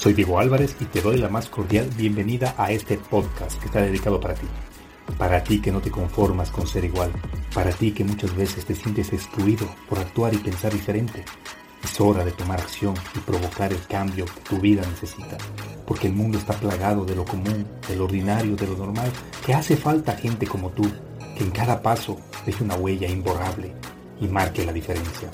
Soy Diego Álvarez y te doy la más cordial bienvenida a este podcast que está dedicado para ti. Para ti que no te conformas con ser igual. Para ti que muchas veces te sientes excluido por actuar y pensar diferente. Es hora de tomar acción y provocar el cambio que tu vida necesita. Porque el mundo está plagado de lo común, de lo ordinario, de lo normal, que hace falta gente como tú, que en cada paso deje una huella imborrable y marque la diferencia.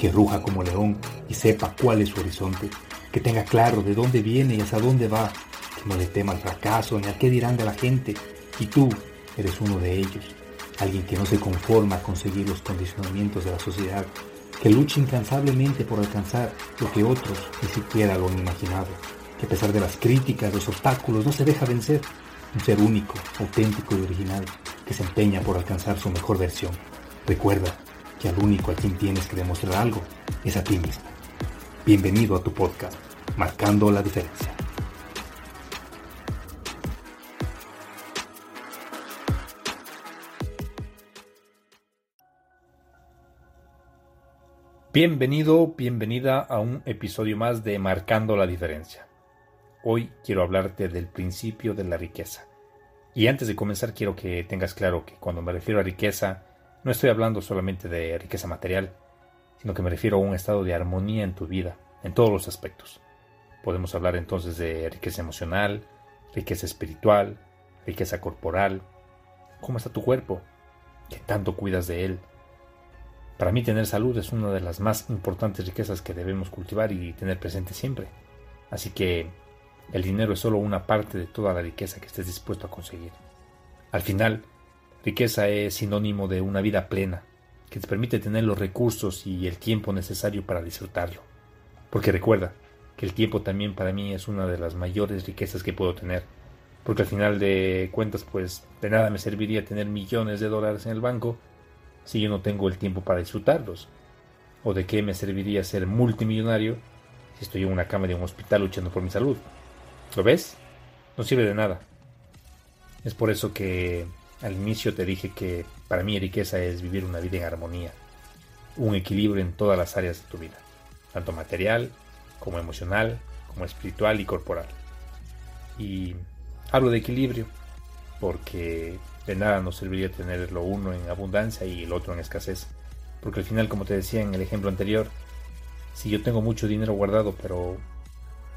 Que ruja como león y sepa cuál es su horizonte. Que tenga claro de dónde viene y hacia dónde va. Que no le tema al fracaso ni a qué dirán de la gente. Y tú eres uno de ellos. Alguien que no se conforma a conseguir los condicionamientos de la sociedad. Que lucha incansablemente por alcanzar lo que otros ni siquiera lo han imaginado. Que a pesar de las críticas, los obstáculos, no se deja vencer. Un ser único, auténtico y original. Que se empeña por alcanzar su mejor versión. Recuerda que al único a quien tienes que demostrar algo es a ti mismo. Bienvenido a tu podcast, Marcando la Diferencia. Bienvenido, bienvenida a un episodio más de Marcando la Diferencia. Hoy quiero hablarte del principio de la riqueza. Y antes de comenzar quiero que tengas claro que cuando me refiero a riqueza, no estoy hablando solamente de riqueza material, sino que me refiero a un estado de armonía en tu vida, en todos los aspectos. Podemos hablar entonces de riqueza emocional, riqueza espiritual, riqueza corporal. ¿Cómo está tu cuerpo? ¿Qué tanto cuidas de él? Para mí tener salud es una de las más importantes riquezas que debemos cultivar y tener presente siempre. Así que el dinero es solo una parte de toda la riqueza que estés dispuesto a conseguir. Al final, riqueza es sinónimo de una vida plena, que te permite tener los recursos y el tiempo necesario para disfrutarlo. Porque recuerda que el tiempo también para mí es una de las mayores riquezas que puedo tener. Porque al final de cuentas, pues, de nada me serviría tener millones de dólares en el banco si yo no tengo el tiempo para disfrutarlos. ¿O de qué me serviría ser multimillonario si estoy en una cama de un hospital luchando por mi salud? ¿Lo ves? No sirve de nada. Es por eso que al inicio te dije que para mí riqueza es vivir una vida en armonía, un equilibrio en todas las áreas de tu vida, tanto material, como emocional, como espiritual y corporal. Y hablo de equilibrio porque de nada nos serviría tener lo uno en abundancia y el otro en escasez, porque al final, como te decía en el ejemplo anterior, si yo tengo mucho dinero guardado, pero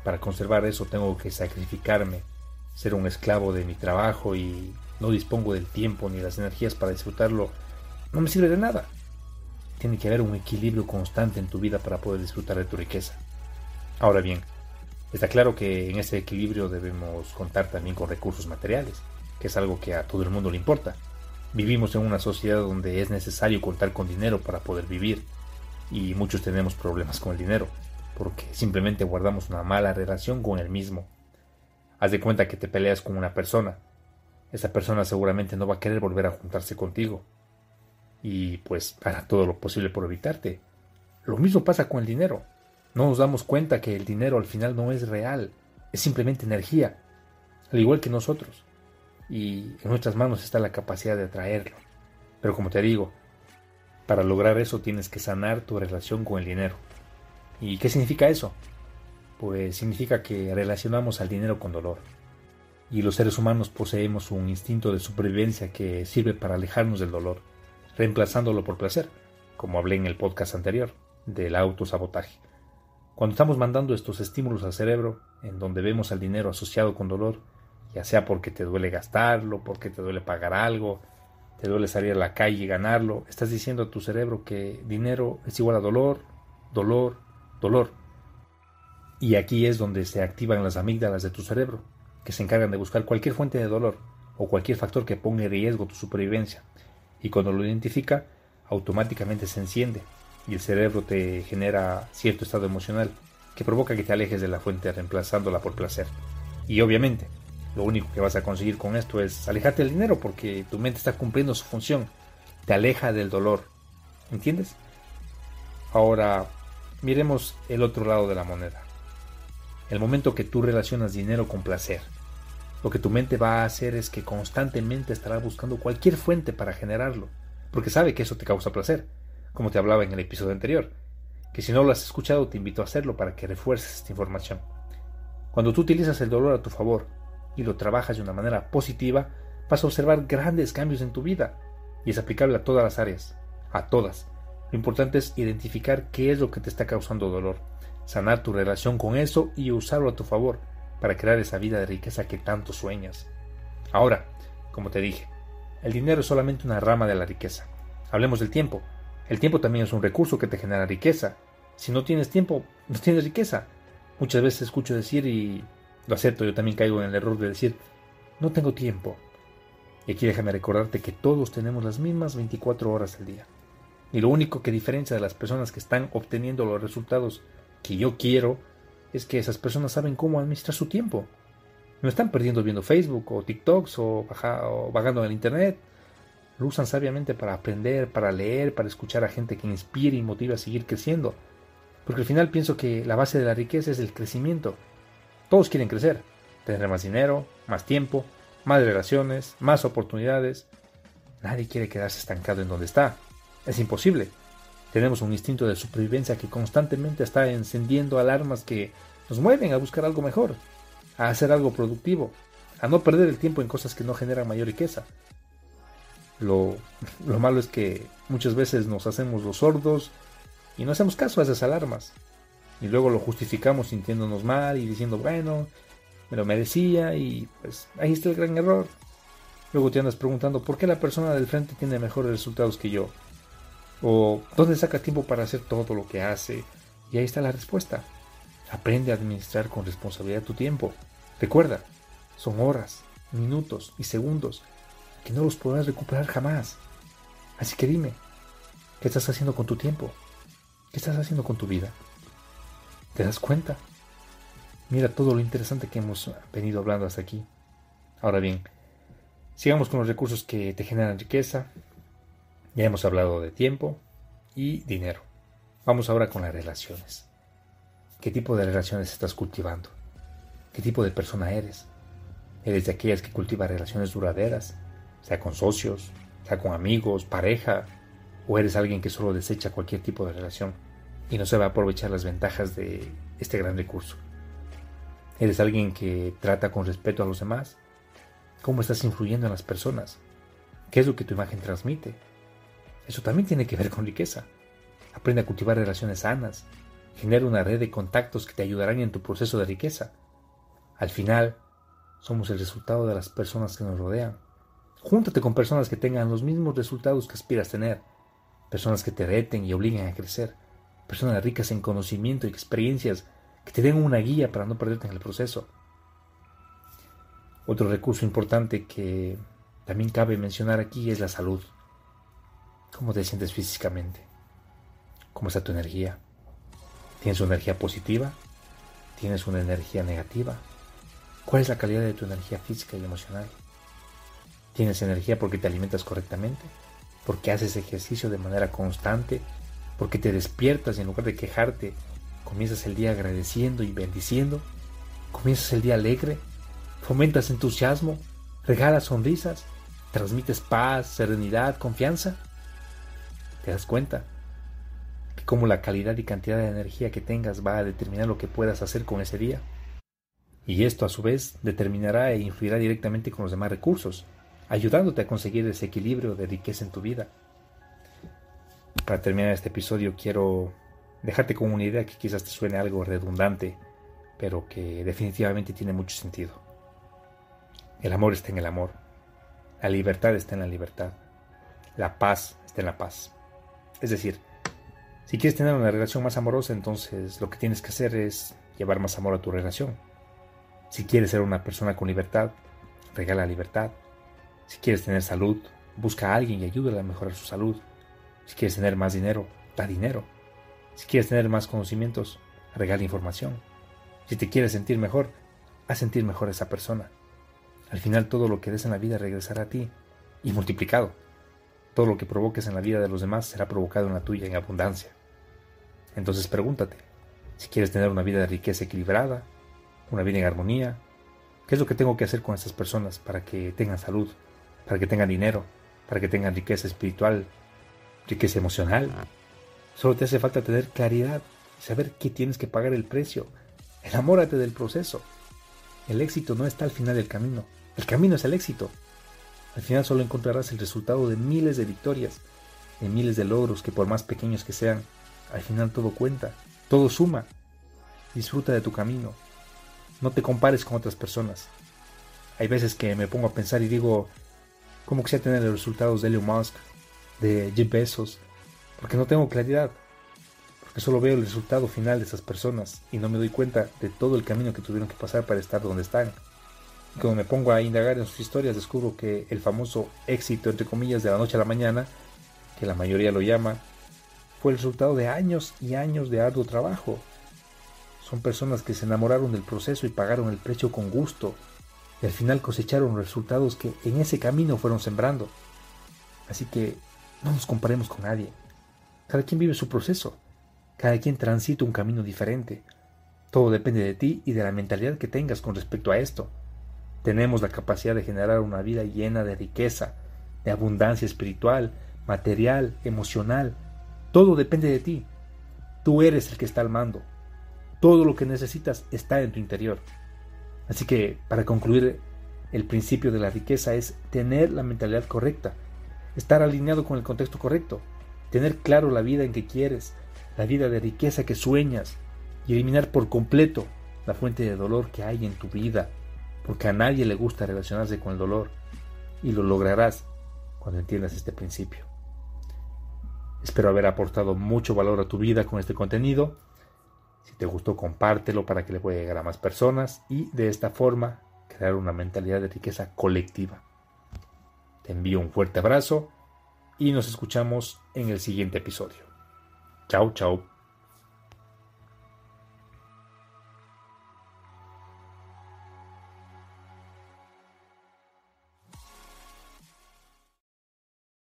para conservar eso tengo que sacrificarme, ser un esclavo de mi trabajo y no dispongo del tiempo ni las energías para disfrutarlo, no me sirve de nada. Tiene que haber un equilibrio constante en tu vida para poder disfrutar de tu riqueza. Ahora bien, está claro que en ese equilibrio debemos contar también con recursos materiales, que es algo que a todo el mundo le importa. Vivimos en una sociedad donde es necesario contar con dinero para poder vivir, y muchos tenemos problemas con el dinero, porque simplemente guardamos una mala relación con el mismo. Haz de cuenta que te peleas con una persona. Esa persona seguramente no va a querer volver a juntarse contigo y pues hará todo lo posible por evitarte. Lo mismo pasa con el dinero. No nos damos cuenta que el dinero al final no es real, es simplemente energía, al igual que nosotros. Y en nuestras manos está la capacidad de atraerlo. Pero como te digo, para lograr eso tienes que sanar tu relación con el dinero. ¿Y qué significa eso? Pues significa que relacionamos al dinero con dolor. Y los seres humanos poseemos un instinto de supervivencia que sirve para alejarnos del dolor, reemplazándolo por placer, como hablé en el podcast anterior, del autosabotaje. Cuando estamos mandando estos estímulos al cerebro, en donde vemos al dinero asociado con dolor, ya sea porque te duele gastarlo, porque te duele pagar algo, te duele salir a la calle y ganarlo, estás diciendo a tu cerebro que dinero es igual a dolor, dolor, dolor. Y aquí es donde se activan las amígdalas de tu cerebro, que se encargan de buscar cualquier fuente de dolor o cualquier factor que ponga en riesgo tu supervivencia, y cuando lo identifica, automáticamente se enciende y el cerebro te genera cierto estado emocional que provoca que te alejes de la fuente reemplazándola por placer. Y obviamente, lo único que vas a conseguir con esto es alejarte del dinero porque tu mente está cumpliendo su función, te aleja del dolor, ¿entiendes? Ahora, miremos el otro lado de la moneda. El momento que tú relacionas dinero con placer, lo que tu mente va a hacer es que constantemente estará buscando cualquier fuente para generarlo, porque sabe que eso te causa placer, como te hablaba en el episodio anterior, que si no lo has escuchado te invito a hacerlo para que refuerces esta información. Cuando tú utilizas el dolor a tu favor y lo trabajas de una manera positiva, vas a observar grandes cambios en tu vida, y es aplicable a todas las áreas, a todas. Lo importante es identificar qué es lo que te está causando dolor, sanar tu relación con eso y usarlo a tu favor para crear esa vida de riqueza que tanto sueñas. Ahora, como te dije, el dinero es solamente una rama de la riqueza. Hablemos del tiempo. El tiempo también es un recurso que te genera riqueza. Si no tienes tiempo, no tienes riqueza. Muchas veces escucho decir, y lo acepto, yo también caigo en el error de decir, no tengo tiempo. Y aquí déjame recordarte que todos tenemos las mismas 24 horas al día. Y lo único que diferencia de las personas que están obteniendo los resultados que yo quiero es que esas personas saben cómo administrar su tiempo. No están perdiendo viendo Facebook o TikToks o vagando en el internet. Lo usan sabiamente para aprender, para leer, para escuchar a gente que inspire y motive a seguir creciendo. Porque al final pienso que la base de la riqueza es el crecimiento. Todos quieren crecer, tener más dinero, más tiempo, más relaciones, más oportunidades. Nadie quiere quedarse estancado en donde está. Es imposible. Tenemos un instinto de supervivencia que constantemente está encendiendo alarmas que nos mueven a buscar algo mejor, a hacer algo productivo, a no perder el tiempo en cosas que no generan mayor riqueza. Lo malo es que muchas veces nos hacemos los sordos y no hacemos caso a esas alarmas. Y luego lo justificamos sintiéndonos mal y diciendo, bueno, me lo merecía, y pues ahí está el gran error. Luego te andas preguntando por qué la persona del frente tiene mejores resultados que yo. O dónde saca tiempo para hacer todo lo que hace. Y ahí está la respuesta. Aprende a administrar con responsabilidad tu tiempo. Recuerda, son horas, minutos y segundos que no los podrás recuperar jamás. Así que dime, ¿qué estás haciendo con tu tiempo? ¿Qué estás haciendo con tu vida? ¿Te das cuenta? Mira todo lo interesante que hemos venido hablando hasta aquí. Ahora bien, sigamos con los recursos que te generan riqueza. Ya hemos hablado de tiempo y dinero. Vamos ahora con las relaciones. ¿Qué tipo de relaciones estás cultivando? ¿Qué tipo de persona eres? ¿Eres de aquellas que cultiva relaciones duraderas? Sea con socios, sea con amigos, pareja. ¿O eres alguien que solo desecha cualquier tipo de relación y no se va a aprovechar las ventajas de este gran recurso? ¿Eres alguien que trata con respeto a los demás? ¿Cómo estás influyendo en las personas? ¿Qué es lo que tu imagen transmite? Eso también tiene que ver con riqueza. Aprende a cultivar relaciones sanas. Genera una red de contactos que te ayudarán en tu proceso de riqueza. Al final, somos el resultado de las personas que nos rodean. Júntate con personas que tengan los mismos resultados que aspiras tener. Personas que te reten y obliguen a crecer. Personas ricas en conocimiento y experiencias que te den una guía para no perderte en el proceso. Otro recurso importante que también cabe mencionar aquí es la salud. ¿Cómo te sientes físicamente? ¿Cómo está tu energía? ¿Tienes una energía positiva? ¿Tienes una energía negativa? ¿Cuál es la calidad de tu energía física y emocional? ¿Tienes energía porque te alimentas correctamente? Porque haces ejercicio de manera constante, porque te despiertas y en lugar de quejarte, comienzas el día agradeciendo y bendiciendo, comienzas el día alegre, fomentas entusiasmo, regalas sonrisas, transmites paz, serenidad, confianza. ¿Te das cuenta? Que como la calidad y cantidad de energía que tengas va a determinar lo que puedas hacer con ese día. Y esto a su vez determinará e influirá directamente con los demás recursos, ayudándote a conseguir ese equilibrio de riqueza en tu vida. Para terminar este episodio quiero dejarte con una idea que quizás te suene algo redundante, pero que definitivamente tiene mucho sentido. El amor está en el amor. La libertad está en la libertad. La paz está en la paz. Es decir, si quieres tener una relación más amorosa, entonces lo que tienes que hacer es llevar más amor a tu relación. Si quieres ser una persona con libertad, regala libertad. Si quieres tener salud, busca a alguien y ayúdala a mejorar su salud. Si quieres tener más dinero, da dinero. Si quieres tener más conocimientos, regala información. Si te quieres sentir mejor, haz sentir mejor a esa persona. Al final todo lo que des en la vida regresará a ti, y multiplicado. Todo lo que provoques en la vida de los demás será provocado en la tuya en abundancia. Entonces pregúntate, si quieres tener una vida de riqueza equilibrada, una vida en armonía, ¿qué es lo que tengo que hacer con estas personas para que tengan salud, para que tengan dinero, para que tengan riqueza espiritual, riqueza emocional? Solo te hace falta tener claridad, saber qué tienes que pagar el precio. Enamórate del proceso, El éxito no está al final del camino. El camino es el éxito. Al final solo encontrarás el resultado de miles de victorias, de miles de logros que por más pequeños que sean, al final todo cuenta, todo suma. Disfruta de tu camino. No te compares con otras personas. Hay veces que me pongo a pensar y digo, ¿cómo quisiera tener los resultados de Elon Musk, de Jeff Bezos? Porque no tengo claridad. Porque solo veo el resultado final de esas personas y no me doy cuenta de todo el camino que tuvieron que pasar para estar donde están. Y cuando me pongo a indagar en sus historias, descubro que el famoso éxito, entre comillas, de la noche a la mañana, que la mayoría lo llama, fue el resultado de años y años de arduo trabajo. Son personas que se enamoraron del proceso y pagaron el precio con gusto. Y al final cosecharon resultados que en ese camino fueron sembrando. Así que no nos comparemos con nadie. Cada quien vive su proceso. Cada quien transita un camino diferente. Todo depende de ti y de la mentalidad que tengas con respecto a esto. Tenemos la capacidad de generar una vida llena de riqueza, de abundancia espiritual, material, emocional. Todo depende de ti. Tú eres el que está al mando. Todo lo que necesitas está en tu interior. Así que, para concluir, el principio de la riqueza es tener la mentalidad correcta, estar alineado con el contexto correcto, tener claro la vida en que quieres, la vida de riqueza que sueñas y eliminar por completo la fuente de dolor que hay en tu vida, porque a nadie le gusta relacionarse con el dolor y lo lograrás cuando entiendas este principio. Espero haber aportado mucho valor a tu vida con este contenido. Si te gustó, compártelo para que le pueda llegar a más personas y de esta forma crear una mentalidad de riqueza colectiva. Te envío un fuerte abrazo y nos escuchamos en el siguiente episodio. Chao, chao.